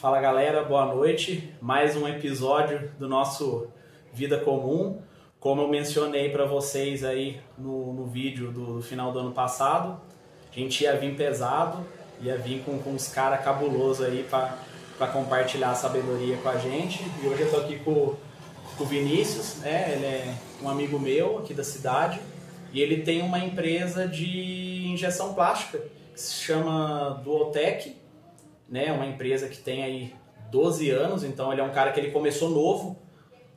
Fala galera, boa noite. Mais um episódio do nosso Vida Comum. Como eu mencionei para vocês aí no vídeo do final do ano passado, a gente ia vir pesado, ia vir com uns caras cabulosos aí para compartilhar a sabedoria com a gente. E hoje eu tô aqui com o Vinícius, né? Ele é um amigo meu aqui da cidade e ele tem uma empresa de injeção plástica que se chama Duotec, né? Uma empresa que tem aí 12 anos, então ele é um cara que ele começou novo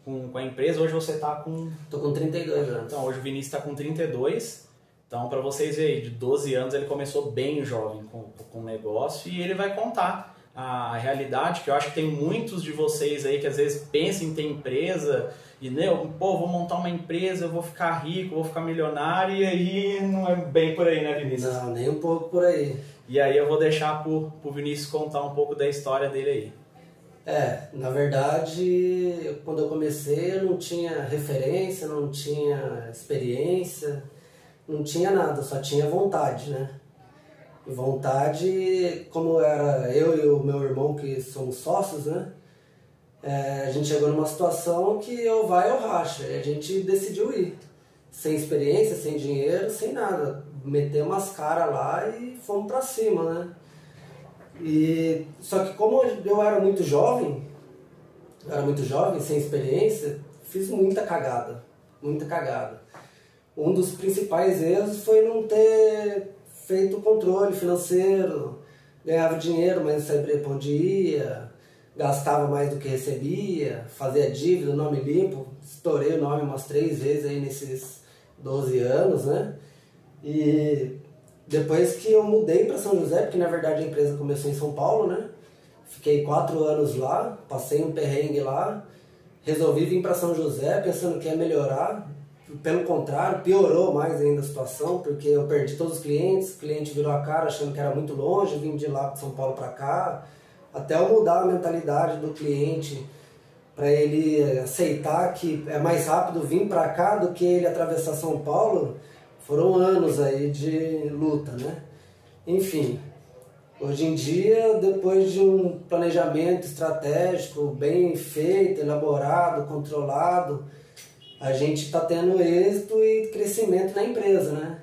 com a empresa. Hoje você tá com... Tô com 32 anos. Então, hoje o Vinícius tá com 32. Então, para vocês verem, de 12 anos ele começou bem jovem com o negócio e ele vai contar a realidade, que eu acho que tem muitos de vocês aí que às vezes pensam em ter empresa e, né, pô, vou montar uma empresa, eu vou ficar rico, vou ficar milionário, e aí não é bem por aí, né, Vinícius? Não, nem um pouco por aí. E aí eu vou deixar pro Vinícius contar um pouco da história dele aí. É, na verdade, quando eu comecei eu não tinha referência, não tinha experiência, não tinha nada, só tinha vontade, né? E vontade, como era eu e o meu irmão, que somos sócios, né? É, a gente chegou numa situação que ou vai ou racha, e a gente decidiu ir. Sem experiência, sem dinheiro, sem nada. Meteu umas caras lá e fomos pra cima, né? E, só que como eu era muito jovem, sem experiência, fiz muita cagada. Um dos principais erros foi não ter feito controle financeiro. Ganhava dinheiro, mas não sabia pra onde ia, gastava mais do que recebia, fazia dívida, nome limpo, estourei o nome umas 3 vezes aí nesses 12 anos, né? E depois que eu mudei para São José, porque na verdade a empresa começou em São Paulo, né? Fiquei 4 anos lá, passei um perrengue lá, resolvi vir para São José pensando que ia melhorar. Pelo contrário, piorou mais ainda a situação, porque eu perdi todos os clientes, o cliente virou a cara achando que era muito longe, vim de lá de São Paulo para cá, até eu mudar a mentalidade do cliente para ele aceitar que é mais rápido vir para cá do que ele atravessar São Paulo. Foram anos aí de luta, né? Enfim, hoje em dia, depois de um planejamento estratégico bem feito, elaborado, controlado, a gente está tendo êxito e crescimento na empresa, né?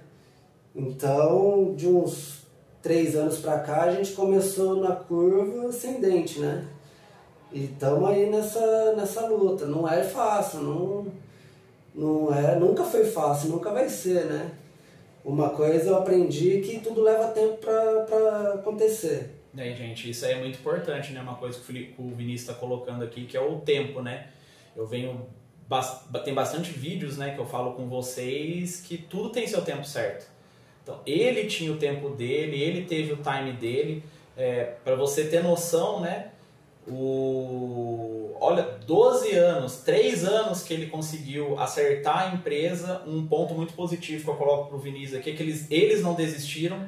Então, de uns 3 anos para cá, a gente começou na curva ascendente, né? E estamos aí nessa luta. Não é fácil, nunca foi fácil, nunca vai ser, né? Uma coisa eu aprendi que tudo leva tempo para acontecer. E aí, gente, isso aí é muito importante, né? Uma coisa que o Vinícius está colocando aqui, que é o tempo, né? Eu venho... Tem bastante vídeos, né, que eu falo com vocês, que tudo tem seu tempo certo. Então, ele tinha o tempo dele, ele teve o time dele. Para você ter noção, né? Olha, 12 anos, 3 anos que ele conseguiu acertar a empresa. Um ponto muito positivo que eu coloco para o Vinícius aqui é que eles não desistiram.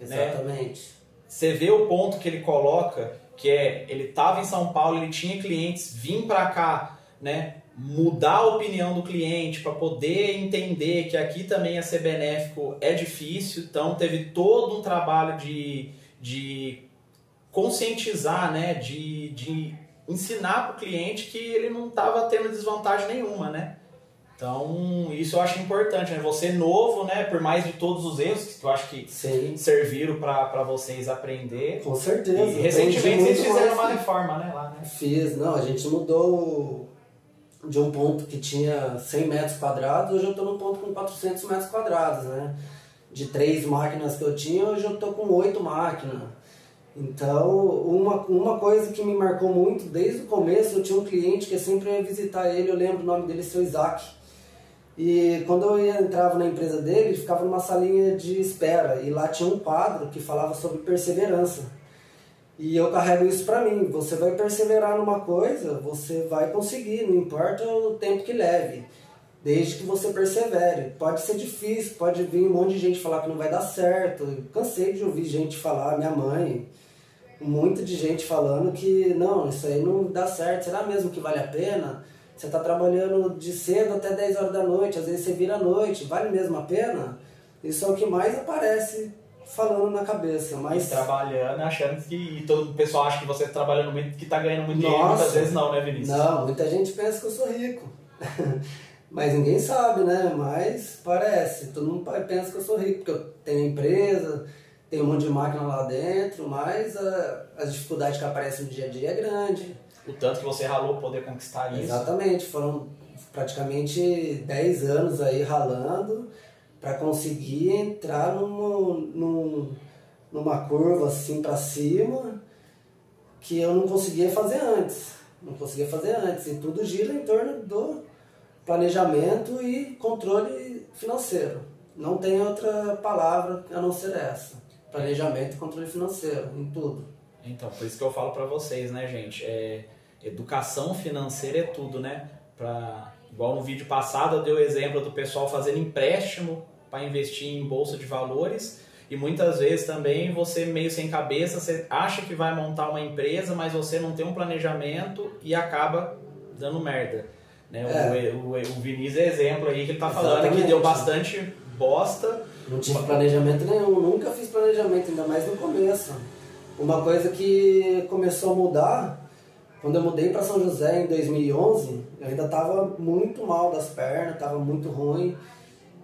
Exatamente. Né? Você vê o ponto que ele coloca, que é, ele estava em São Paulo, ele tinha clientes, vim para cá, né, mudar a opinião do cliente para poder entender que aqui também ia ser benéfico é difícil. Então, teve todo um trabalho de conscientizar, né? De ensinar para o cliente que ele não estava tendo desvantagem nenhuma, né? Então, isso eu acho importante, né? Você novo, né? Por mais de todos os erros que eu acho que sim, serviram para vocês aprender. Com certeza. E recentemente vocês fizeram uma reforma, né? Lá, né? Fiz. Não, a gente mudou de um ponto que tinha 100 metros quadrados, hoje eu estou num ponto com 400 metros quadrados, né? De 3 máquinas que eu tinha, hoje eu estou com 8 máquinas. Então, uma coisa que me marcou muito, desde o começo, eu tinha um cliente que sempre ia visitar ele, eu lembro o nome dele, seu Isaac. E quando eu entrava na empresa dele, ficava numa salinha de espera, e lá tinha um quadro que falava sobre perseverança. E eu carrego isso pra mim, você vai perseverar numa coisa, você vai conseguir, não importa o tempo que leve, desde que você persevere. Pode ser difícil, pode vir um monte de gente falar que não vai dar certo. Eu cansei de ouvir gente falar, minha mãe, muita de gente falando que não, isso aí não dá certo, será mesmo que vale a pena? Você tá trabalhando de cedo até 10 horas da noite, às vezes você vira à noite, vale mesmo a pena? Isso é o que mais aparece falando na cabeça, mas... E trabalhando, achando que... E todo o pessoal acha que você está trabalhando muito, que está ganhando muito dinheiro. Muitas vezes não, né, Vinícius? Não, muita gente pensa que eu sou rico. Mas ninguém sabe, né? Mas parece. Todo mundo pensa que eu sou rico, porque eu tenho empresa, tenho um monte de máquina lá dentro, mas as dificuldades que aparecem no dia a dia é grande. O tanto que você ralou para poder conquistar isso. Exatamente. Foram praticamente 10 anos aí ralando para conseguir entrar numa curva assim para cima que eu não conseguia fazer antes. Não conseguia fazer antes. E tudo gira em torno do planejamento e controle financeiro. Não tem outra palavra a não ser essa. Planejamento e controle financeiro, em tudo. Então, por isso que eu falo para vocês, né, gente? Educação financeira é tudo, né? Igual no vídeo passado eu dei o exemplo do pessoal fazendo empréstimo para investir em bolsa de valores, e muitas vezes também você meio sem cabeça, você acha que vai montar uma empresa, mas você não tem um planejamento e acaba dando merda, né? O Vinícius é exemplo aí que ele tá falando que deu bastante bosta. Não tive planejamento nenhum, nunca fiz planejamento, ainda mais no começo. Uma coisa que começou a mudar... Quando eu mudei para São José em 2011, eu ainda estava muito mal das pernas, estava muito ruim.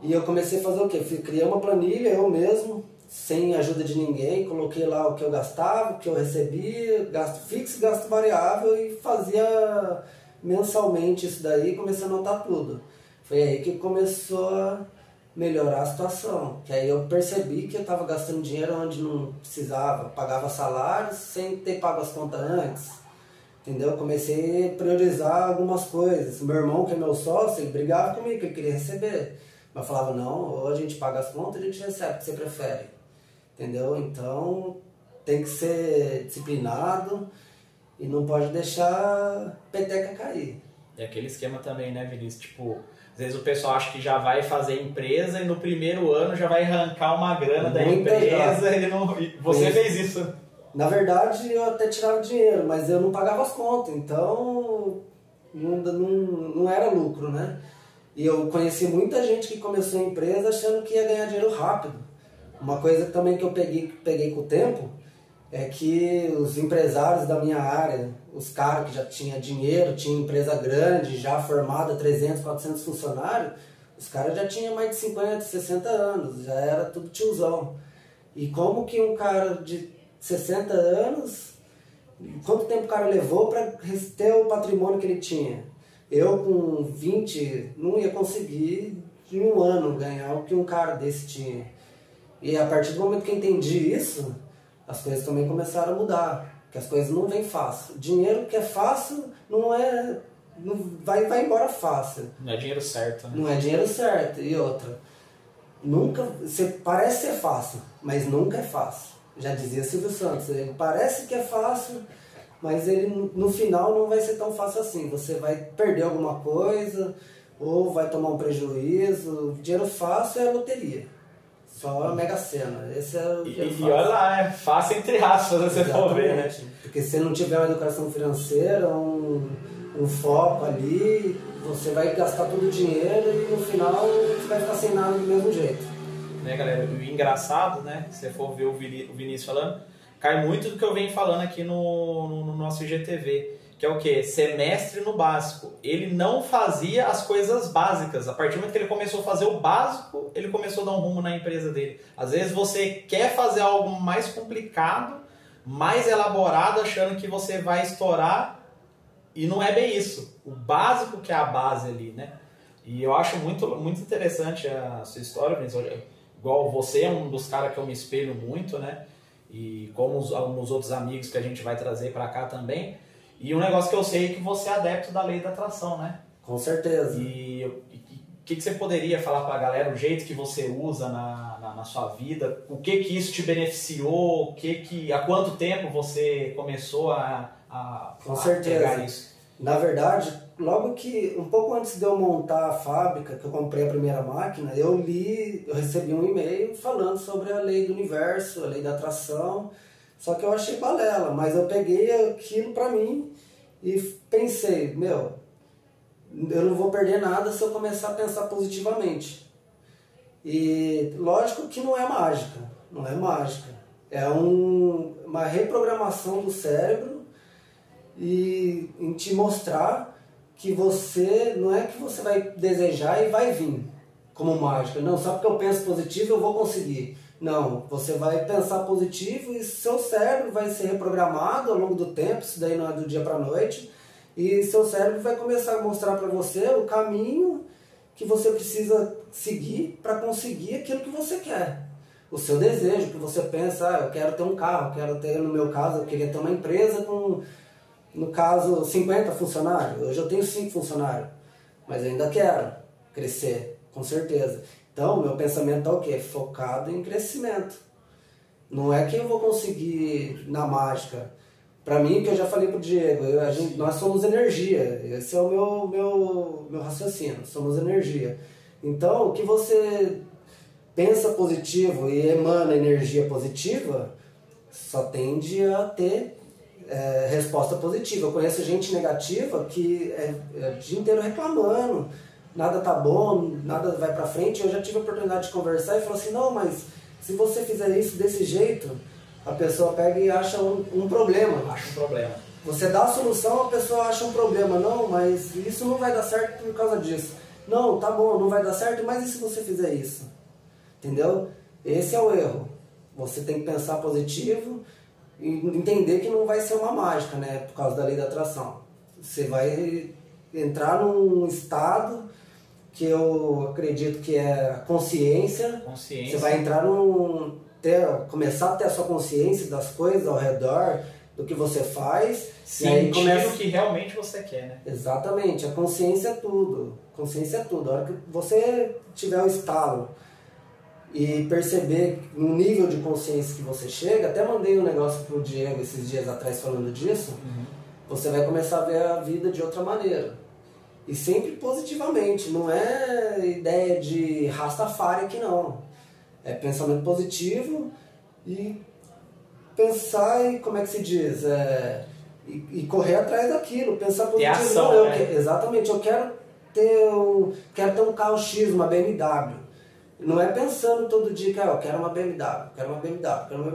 E eu comecei a fazer o quê? Criei uma planilha eu mesmo, sem ajuda de ninguém. Coloquei lá o que eu gastava, o que eu recebia, gasto fixo, gasto variável, e fazia mensalmente isso daí e comecei a anotar tudo. Foi aí que começou a melhorar a situação. Que aí eu percebi que eu estava gastando dinheiro onde não precisava. Pagava salários sem ter pago as contas antes. Entendeu? Eu comecei a priorizar algumas coisas. Meu irmão, que é meu sócio, ele brigava comigo, que ele queria receber. Mas eu falava, não, ou a gente paga as contas, a gente recebe o que você prefere. Entendeu? Então, tem que ser disciplinado e não pode deixar peteca cair. É aquele esquema também, né, Vinícius? Tipo, às vezes o pessoal acha que já vai fazer empresa e no primeiro ano já vai arrancar uma grana da empresa. Você fez isso. Na verdade, eu até tirava dinheiro, mas eu não pagava as contas, então não era lucro, né? E eu conheci muita gente que começou a empresa achando que ia ganhar dinheiro rápido. Uma coisa também que eu peguei com o tempo é que os empresários da minha área, os caras que já tinham dinheiro, tinham empresa grande, já formada, 300, 400 funcionários, os caras já tinham mais de 50, 60 anos, já era tudo tiozão. E como que um cara de 60 anos, quanto tempo o cara levou para ter o patrimônio que ele tinha? Eu com 20 não ia conseguir em um ano ganhar o que um cara desse tinha. E a partir do momento que eu entendi isso, as coisas também começaram a mudar, porque as coisas não vêm fácil. Dinheiro que é fácil não vai embora fácil. Não é dinheiro certo, né? Não é dinheiro certo. E outra, nunca, parece ser fácil, mas nunca é fácil. Já dizia Silvio Santos, ele parece que é fácil, mas ele no final não vai ser tão fácil assim. Você vai perder alguma coisa, ou vai tomar um prejuízo. Dinheiro fácil é loteria, só a Mega Sena. Esse é o dinheiro fácil. E olha lá, é fácil entre aspas, você for ver, né? Porque se não tiver uma educação financeira, um foco ali, você vai gastar todo o dinheiro e no final você vai ficar sem nada do mesmo jeito. Né, galera? O engraçado, né, se você for ver o Vinícius falando, cai muito do que eu venho falando aqui no nosso IGTV, que é o quê? Semestre no básico. Ele não fazia as coisas básicas. A partir do momento que ele começou a fazer o básico, ele começou a dar um rumo na empresa dele. Às vezes você quer fazer algo mais complicado, mais elaborado, achando que você vai estourar, e não é bem isso. O básico que é a base ali, né? E eu acho muito, muito interessante a sua história, Vinícius. Igual você é um dos caras que eu me espelho muito, né? E como alguns outros amigos que a gente vai trazer pra cá também. E um negócio que eu sei é que você é adepto da lei da atração, né? Com certeza. E o que você poderia falar pra galera? O jeito que você usa na sua vida? O que isso te beneficiou? Há quanto tempo você começou a pegar isso? Na verdade, logo que, um pouco antes de eu montar a fábrica, que eu comprei a primeira máquina, eu recebi um e-mail falando sobre a lei do universo, a lei da atração, só que eu achei balela, mas eu peguei aquilo pra mim e pensei, meu, eu não vou perder nada se eu começar a pensar positivamente. E lógico que não é mágica, Não é mágica. É uma reprogramação do cérebro e em te mostrar que você, não é que você vai desejar e vai vir como mágica. Não, só porque eu penso positivo eu vou conseguir. Não, você vai pensar positivo e seu cérebro vai ser reprogramado ao longo do tempo, isso daí não é do dia para a noite, e seu cérebro vai começar a mostrar para você o caminho que você precisa seguir para conseguir aquilo que você quer. O seu desejo, que você pensa, ah, eu quero ter um carro, quero ter, no meu caso, eu queria ter uma empresa com, no caso, 50 funcionários. Hoje eu tenho 5 funcionários, mas eu ainda quero crescer, com certeza. Então, meu pensamento está o quê? Focado em crescimento. Não é que eu vou conseguir na mágica. Para mim, que eu já falei para o Diego, nós somos energia. Esse é o meu raciocínio, somos energia. Então, o que você pensa positivo e emana energia positiva, só tende a ter resposta positiva. Eu conheço gente negativa que é o dia inteiro reclamando, nada tá bom, nada vai pra frente. Eu já tive a oportunidade de conversar e falou assim, não, mas se você fizer isso desse jeito, a pessoa pega e acha um problema. Acha um problema. Você dá a solução, a pessoa acha um problema. Não, mas isso não vai dar certo por causa disso. Não, tá bom, não vai dar certo, mas e se você fizer isso? Entendeu? Esse é o erro. Você tem que pensar positivo e entender que não vai ser uma mágica, né? Por causa da lei da atração. Você vai entrar num estado que eu acredito que é a consciência. Você vai entrar começar a ter a sua consciência das coisas ao redor, do que você faz. Sentir o que realmente você quer, né? Exatamente, a consciência é tudo. Consciência é tudo. A hora que você tiver o estalo e perceber o nível de consciência que você chega, até mandei um negócio pro Diego esses dias atrás falando disso, você vai começar a ver a vida de outra maneira. E sempre positivamente, não é ideia de Rastafari que não. É pensamento positivo e pensar em, como é que se diz, e correr atrás daquilo, pensar positivo. Ação, não, exatamente, eu quero ter um carro X, uma BMW. Não é pensando todo dia que eu quero uma BMW, quero uma BMW, quero uma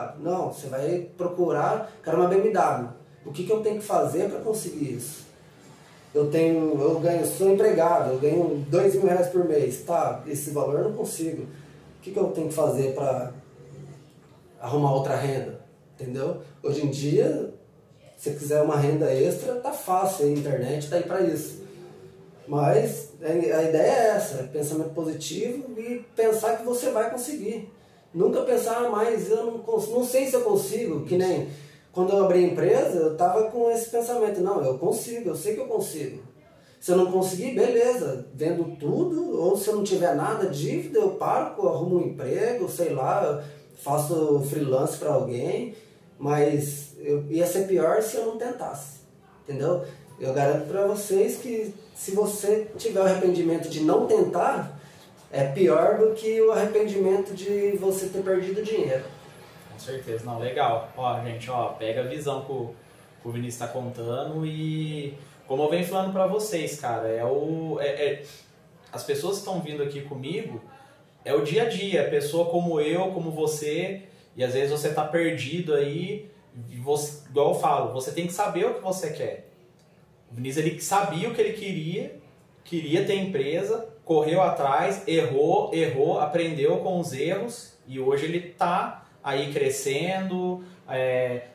BMW. Não, você vai procurar, quero uma BMW. O que eu tenho que fazer para conseguir isso? Sou empregado, eu ganho R$2.000 por mês, tá, esse valor eu não consigo. O que eu tenho que fazer para arrumar outra renda, entendeu? Hoje em dia, se você quiser uma renda extra, tá fácil, a internet tá aí para isso. Mas a ideia é essa, pensamento positivo e pensar que você vai conseguir. Nunca pensar, mas eu não sei se eu consigo, que nem... Quando eu abri a empresa, eu estava com esse pensamento, não, eu consigo, eu sei que eu consigo. Se eu não conseguir, beleza, vendo tudo, ou se eu não tiver nada, dívida, eu paro, arrumo um emprego, sei lá, faço freelance para alguém, mas ia ser pior se eu não tentasse, entendeu? Eu garanto para vocês que se você tiver o arrependimento de não tentar, é pior do que o arrependimento de você ter perdido dinheiro. Com certeza, não, legal. Ó, gente, ó, pega a visão que o Vinícius está contando e como eu venho falando para vocês, cara, as pessoas que estão vindo aqui comigo, é o dia a dia, pessoa como eu, como você, e às vezes você tá perdido aí, e você, igual eu falo, você tem que saber o que você quer. O Vinícius, ele sabia o que ele queria ter empresa, correu atrás, errou, aprendeu com os erros e hoje ele tá aí crescendo,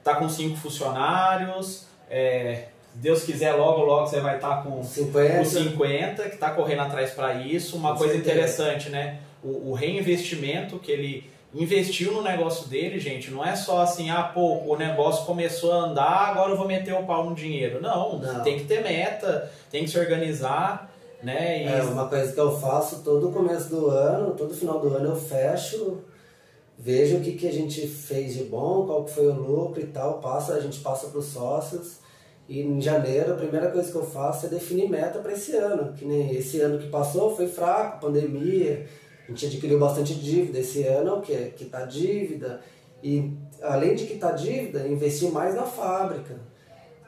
tá com 5 funcionários, se Deus quiser logo você vai estar com 50, que tá correndo atrás para isso. Uma coisa interessante, né? O reinvestimento que ele investiu no negócio dele, gente, não é só assim, ah, pô, o negócio começou a andar, agora eu vou meter o pau no dinheiro. Não. Tem que ter meta, tem que se organizar, né? E... uma coisa que eu faço todo começo do ano, todo final do ano eu fecho, vejo o que a gente fez de bom, qual que foi o lucro e tal, a gente passa para os sócios. E em janeiro a primeira coisa que eu faço é definir meta para esse ano. Que nem esse ano que passou foi fraco, pandemia, a gente adquiriu bastante dívida. Esse ano é o quê? Quitar dívida. E além de quitar dívida, investir mais na fábrica,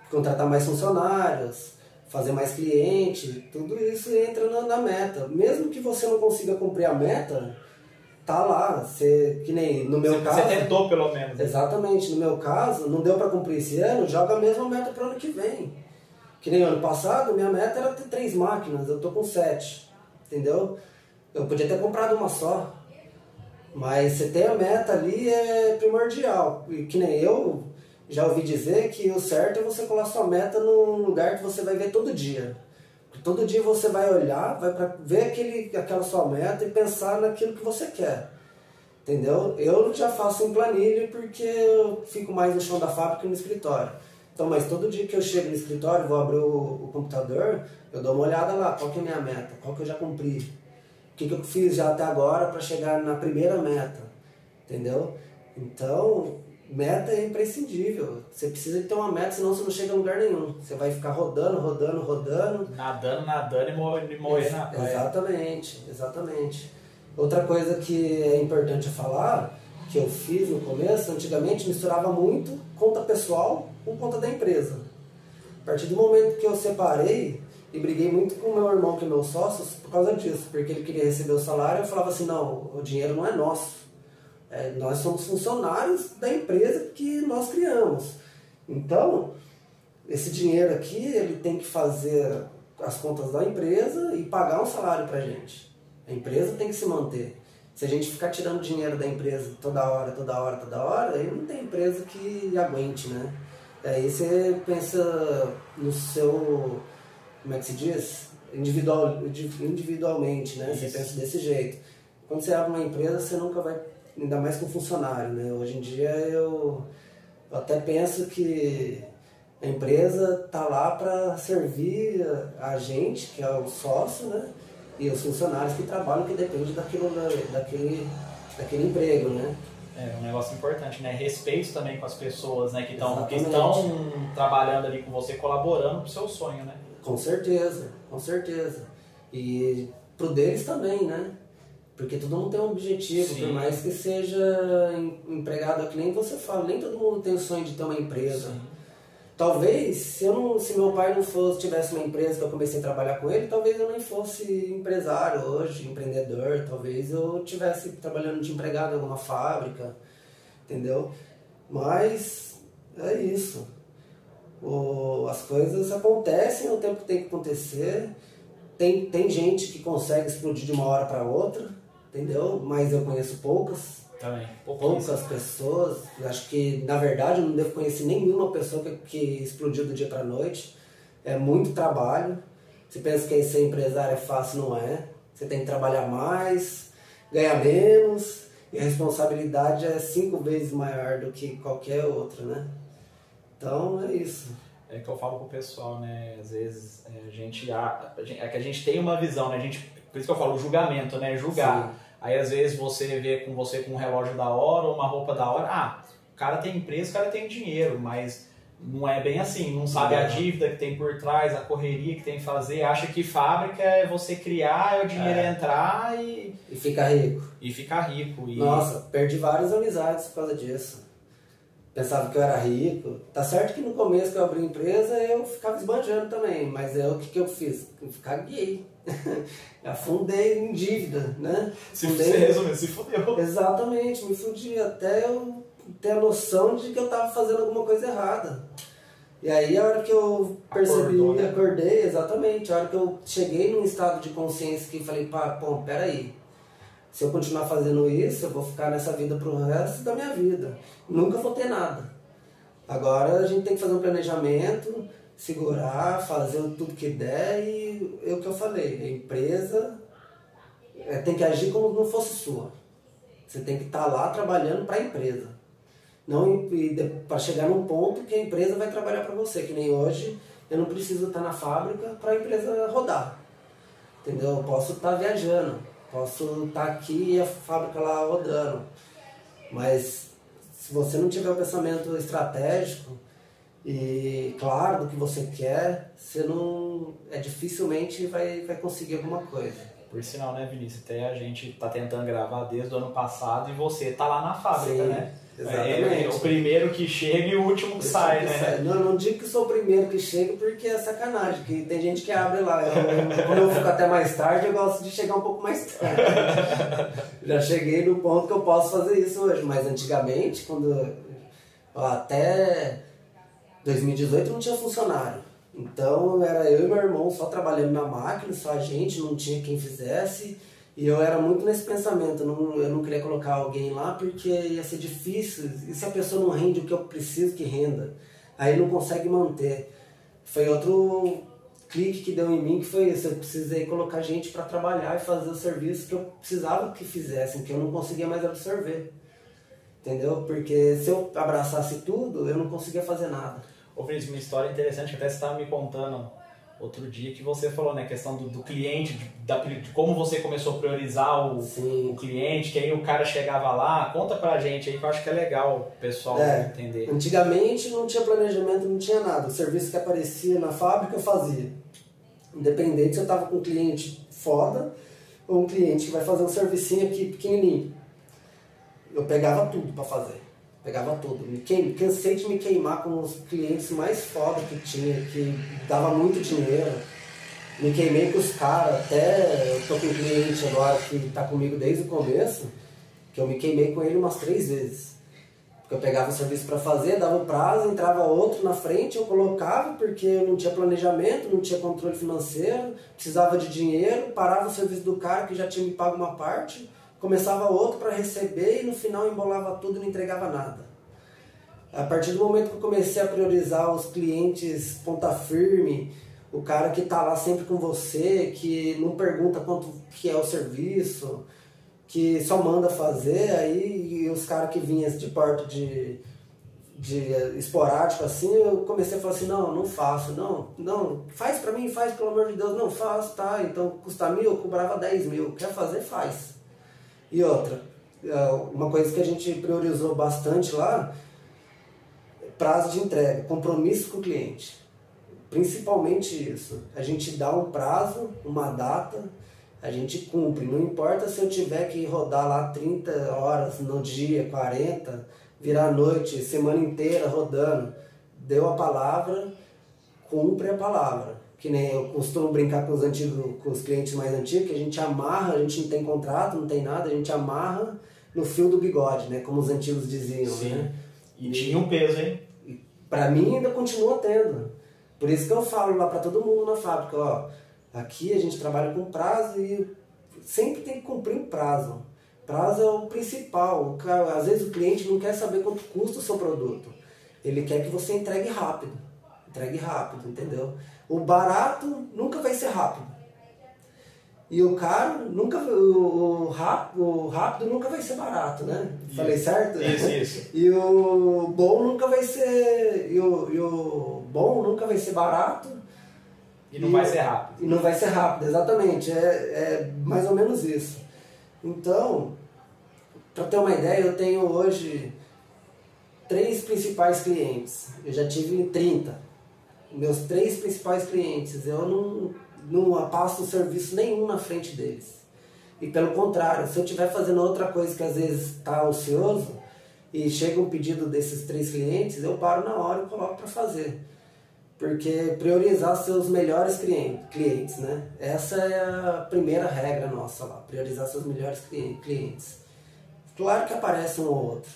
contratar mais funcionários, fazer mais cliente, tudo isso entra na meta. Mesmo que você não consiga cumprir a meta, tá lá, você, que nem no meu caso... Você tentou, pelo menos. Exatamente, no meu caso, não deu para cumprir esse ano, joga a mesma meta para o ano que vem. Que nem ano passado, minha meta era ter 3 máquinas, eu tô com 7, entendeu? Eu podia ter comprado uma só, mas você ter a meta ali é primordial. E que nem eu já ouvi dizer que o certo é você colar sua meta num lugar que você vai ver todo dia. Todo dia você vai olhar, vai ver aquela sua meta e pensar naquilo que você quer, entendeu? Eu já faço em planilha porque eu fico mais no chão da fábrica e no escritório. Então, mas todo dia que eu chego no escritório, vou abrir o computador, eu dou uma olhada lá, qual que é a minha meta, qual que eu já cumpri, o que que eu fiz já até agora para chegar na primeira meta, entendeu? Então, meta é imprescindível. Você precisa ter uma meta, senão você não chega a lugar nenhum. Você vai ficar rodando, rodando, rodando. Nadando, nadando e morrer na praia. Exatamente, exatamente. Outra coisa que é importante falar, que eu fiz no começo, antigamente misturava muito conta pessoal com conta da empresa. A partir do momento que eu separei, e briguei muito com o meu irmão, que é meu sócio, por causa disso, porque ele queria receber o salário, eu falava assim, não, o dinheiro não é nosso. É, nós somos funcionários da empresa que nós criamos. Então, esse dinheiro aqui, ele tem que fazer as contas da empresa e pagar um salário pra gente. A empresa tem que se manter. Se a gente ficar tirando dinheiro da empresa toda hora, toda hora, toda hora, aí não tem empresa que aguente, né? Aí você pensa no seu, como é que se diz? Individualmente, né? Isso. Você pensa desse jeito. Quando você abre uma empresa, você nunca vai... Ainda mais com funcionário, né? Hoje em dia eu até penso que a empresa tá lá para servir a gente, que é o sócio, né? E os funcionários que trabalham, que dependem daquele emprego, né? É um negócio importante, né? Respeito também com as pessoas, né? Que estão trabalhando ali com você, colaborando pro seu sonho, né? Com certeza, com certeza. E pro deles também, né? Porque todo mundo tem um objetivo, sim, por mais que seja empregado aqui, nem você fala, nem todo mundo tem o sonho de ter uma empresa. Sim. Talvez, se meu pai não fosse, tivesse uma empresa que eu comecei a trabalhar com ele, talvez eu nem fosse empresário hoje, empreendedor, talvez eu estivesse trabalhando de empregado em alguma fábrica, entendeu? Mas é isso. As coisas acontecem no tempo que tem que acontecer. Tem gente que consegue explodir de uma hora para outra, entendeu? Mas eu conheço poucas. Também. Poucas pessoas. Acho que, na verdade, eu não devo conhecer nenhuma pessoa que explodiu do dia para a noite. É muito trabalho. Você pensa que ser empresário é fácil, não é. Você tem que trabalhar mais, ganhar menos. E a responsabilidade é 5 vezes maior do que qualquer outra, né? Então, é isso. É que eu falo pro pessoal, né? Às vezes é que a gente tem uma visão, né? Por isso que eu falo, o julgamento, né? Julgar. Sim. Aí às vezes você vê com você com um relógio da hora, ou uma roupa da hora. Ah, o cara tem empresa, o cara tem dinheiro, mas não é bem assim. Não sabe a dívida que tem por trás, a correria que tem que fazer. Acha que fábrica é você criar, é o dinheiro entrar e... E ficar rico. E ficar rico. E... Nossa, perdi várias amizades por causa disso. Pensava que eu era rico. Tá certo que no começo que eu abri a empresa, eu ficava esbanjando também. Mas o que eu fiz? Eu caguei. Afundei em dívida, né? Você resolveu, se fudeu. Exatamente, me fudi até eu ter a noção de que eu tava fazendo alguma coisa errada. E aí a hora que eu percebi, acordei, exatamente. A hora que eu cheguei num estado de consciência que falei, pô, peraí. Se eu continuar fazendo isso, eu vou ficar nessa vida pro resto da minha vida. Nunca vou ter nada. Agora a gente tem que fazer um planejamento, segurar, fazer tudo que der e é o que eu falei. A empresa tem que agir como não fosse sua. Você tem que estar lá trabalhando para a empresa. Não para chegar num ponto que a empresa vai trabalhar para você. Que nem hoje, eu não preciso estar na fábrica para a empresa rodar. Entendeu? Eu posso estar viajando. Posso estar aqui e a fábrica lá rodando. Mas se você não tiver um pensamento estratégico e claro do que você quer, você não dificilmente vai conseguir alguma coisa. Por sinal, né, Vinícius? Até a gente tá tentando gravar desde o ano passado e você tá lá na fábrica, sim, né? Exatamente. É o primeiro que chega e o último que sai, né? Sai. Não, não digo que sou o primeiro que chega porque é sacanagem, que tem gente que abre lá. Quando eu fico até mais tarde, eu gosto de chegar um pouco mais tarde. Já cheguei no ponto que eu posso fazer isso hoje, mas antigamente, quando até 2018 não tinha funcionário. Então era eu e meu irmão só trabalhando na máquina, só a gente, não tinha quem fizesse. E eu era muito nesse pensamento, eu não queria colocar alguém lá porque ia ser difícil. E se a pessoa não rende o que eu preciso que renda? Aí não consegue manter. Foi outro clique que deu em mim, que foi isso. Eu precisei colocar gente para trabalhar e fazer o serviço que eu precisava que fizessem, que eu não conseguia mais absorver. Entendeu? Porque se eu abraçasse tudo, eu não conseguia fazer nada. Ô Vinícius, uma história interessante que até você estava me contando outro dia, que você falou, né, a questão do cliente, de como você começou a priorizar o cliente, que aí o cara chegava lá. Conta pra gente aí, que eu acho que é legal o pessoal entender. Antigamente não tinha planejamento, não tinha nada. O serviço que aparecia na fábrica eu fazia. Independente se eu tava com um cliente foda ou um cliente que vai fazer um servicinho aqui pequenininho. Eu pegava tudo pra fazer. Pegava tudo. Cansei de me queimar com os clientes mais foda que tinha, que dava muito dinheiro. Me queimei com os caras, até eu tô com um cliente agora que tá comigo desde o começo, que eu me queimei com ele umas 3 vezes. Porque eu pegava o serviço pra fazer, dava o prazo, entrava outro na frente, eu colocava, porque eu não tinha planejamento, não tinha controle financeiro, precisava de dinheiro, parava o serviço do cara que já tinha me pago uma parte, começava outro para receber e no final embolava tudo e não entregava nada. A partir do momento que eu comecei a priorizar os clientes ponta firme, o cara que tá lá sempre com você, que não pergunta quanto que é o serviço, que só manda fazer, aí e os caras que vinham de porta de esporádico assim, eu comecei a falar assim, não faço, não, faz para mim, faz, pelo amor de Deus, não faço, tá, então custa 1.000, eu cobrava 10.000, quer fazer, faz. E outra, uma coisa que a gente priorizou bastante lá, prazo de entrega, compromisso com o cliente. Principalmente isso. A gente dá um prazo, uma data, a gente cumpre. Não importa se eu tiver que rodar lá 30 horas no dia, 40, virar a noite, semana inteira rodando. Deu a palavra, cumpre a palavra. Que nem eu costumo brincar com os antigos, com os clientes mais antigos, que a gente amarra, a gente não tem contrato, não tem nada, a gente amarra no fio do bigode, né? Como os antigos diziam. Sim. Né? E tinha um peso, hein? Pra mim ainda continua tendo. Por isso que eu falo lá pra todo mundo na fábrica, ó, aqui a gente trabalha com prazo e sempre tem que cumprir o prazo. Prazo é o principal. Às vezes o cliente não quer saber quanto custa o seu produto. Ele quer que você entregue rápido. Entregue rápido, entendeu? O barato nunca vai ser rápido. E o caro, nunca, o rápido nunca vai ser barato, né? Isso. Falei certo? Isso. E o bom nunca vai ser... E o bom nunca vai ser barato. E não vai ser rápido. E não vai ser rápido, exatamente. É mais ou menos isso. Então, pra ter uma ideia, eu tenho hoje 3 principais clientes. Eu já tive 30. Meus 3 principais clientes, eu não passo serviço nenhum na frente deles. E pelo contrário, se eu estiver fazendo outra coisa que às vezes está ansioso, e chega um pedido desses 3 clientes, eu paro na hora e coloco para fazer. Porque priorizar seus melhores clientes, né? Essa é a primeira regra nossa lá, priorizar seus melhores clientes. Claro que aparece um ou outro.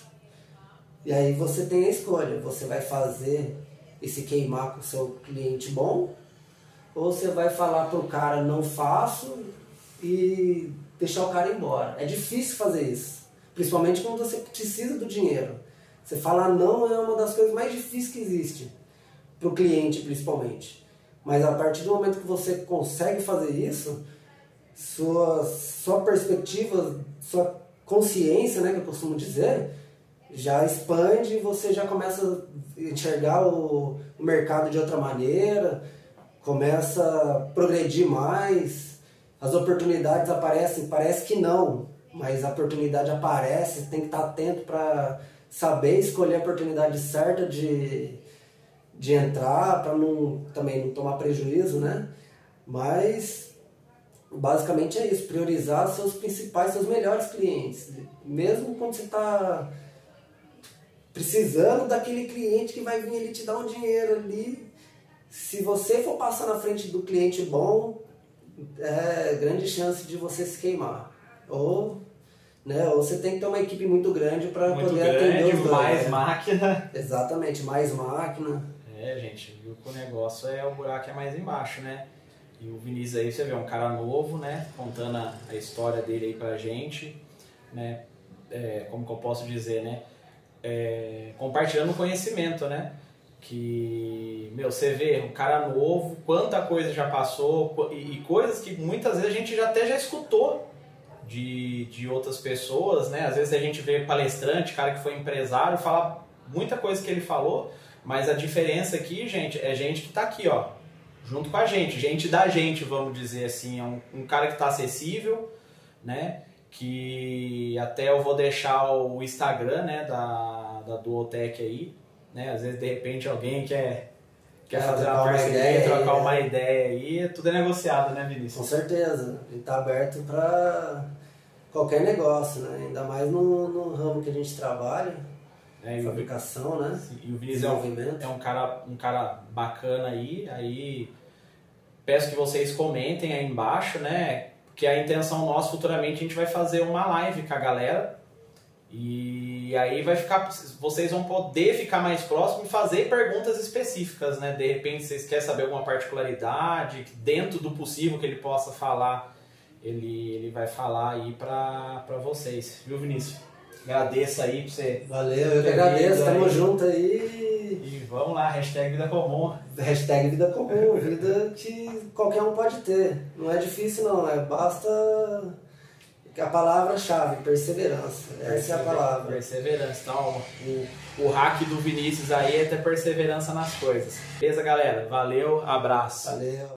E aí você tem a escolha, você vai fazer... e se queimar com o seu cliente bom, ou você vai falar pro cara não faço e deixar o cara ir embora. É difícil fazer isso, principalmente quando você precisa do dinheiro. Você falar não é uma das coisas mais difíceis que existe, pro cliente principalmente. Mas a partir do momento que você consegue fazer isso, sua perspectiva, sua consciência, né, que eu costumo dizer, já expande e você já começa a enxergar o mercado de outra maneira, começa a progredir mais, as oportunidades aparecem, parece que não, mas a oportunidade aparece, tem que estar atento para saber escolher a oportunidade certa de entrar, para não, também não tomar prejuízo, né? Mas basicamente é isso, priorizar seus principais, seus melhores clientes. Mesmo quando você está precisando daquele cliente que vai vir ele te dar um dinheiro ali, se você for passar na frente do cliente bom, é grande chance de você se queimar. Ou você tem que ter uma equipe muito grande para poder atender os dois. Mais máquina. Exatamente, mais máquina. É, gente, viu que o negócio é, o buraco é mais embaixo, né? E o Vinícius aí, você vê, é um cara novo, né? Contando a história dele aí pra gente, né? É, como que eu posso dizer, né? É, compartilhando conhecimento, né? Que, meu, você vê, um cara novo, quanta coisa já passou e coisas que muitas vezes a gente já escutou de outras pessoas, né? Às vezes a gente vê palestrante, cara que foi empresário, fala muita coisa que ele falou, mas a diferença aqui, gente, é gente que tá aqui, ó, junto com a gente, vamos dizer assim, é um cara que tá acessível, né? Que até eu vou deixar o Instagram, né, da Duotec aí, né? Às vezes, de repente, alguém quer fazer uma parceria, trocar uma ideia aí, tudo é negociado, né, Vinícius? Com certeza, ele está aberto para qualquer negócio, né? Ainda mais no ramo que a gente trabalha, fabricação, né? Sim. E o Vinícius é um cara bacana aí peço que vocês comentem aí embaixo, né? Que a intenção nossa, futuramente, a gente vai fazer uma live com a galera, e aí vocês vão poder ficar mais próximos e fazer perguntas específicas, né? De repente vocês querem saber alguma particularidade, dentro do possível que ele possa falar, ele vai falar aí pra vocês, viu, Vinícius? Agradeço aí pra você. Valeu, eu que agradeço, tamo junto aí. E vamos lá, hashtag Vida Comum. Hashtag Vida Comum, vida que qualquer um pode ter. Não é difícil não, basta... A palavra-chave, perseverança. Essa é a palavra. Perseverança. Então, o hack do Vinícius aí é ter perseverança nas coisas. Beleza, galera? Valeu, abraço. Valeu.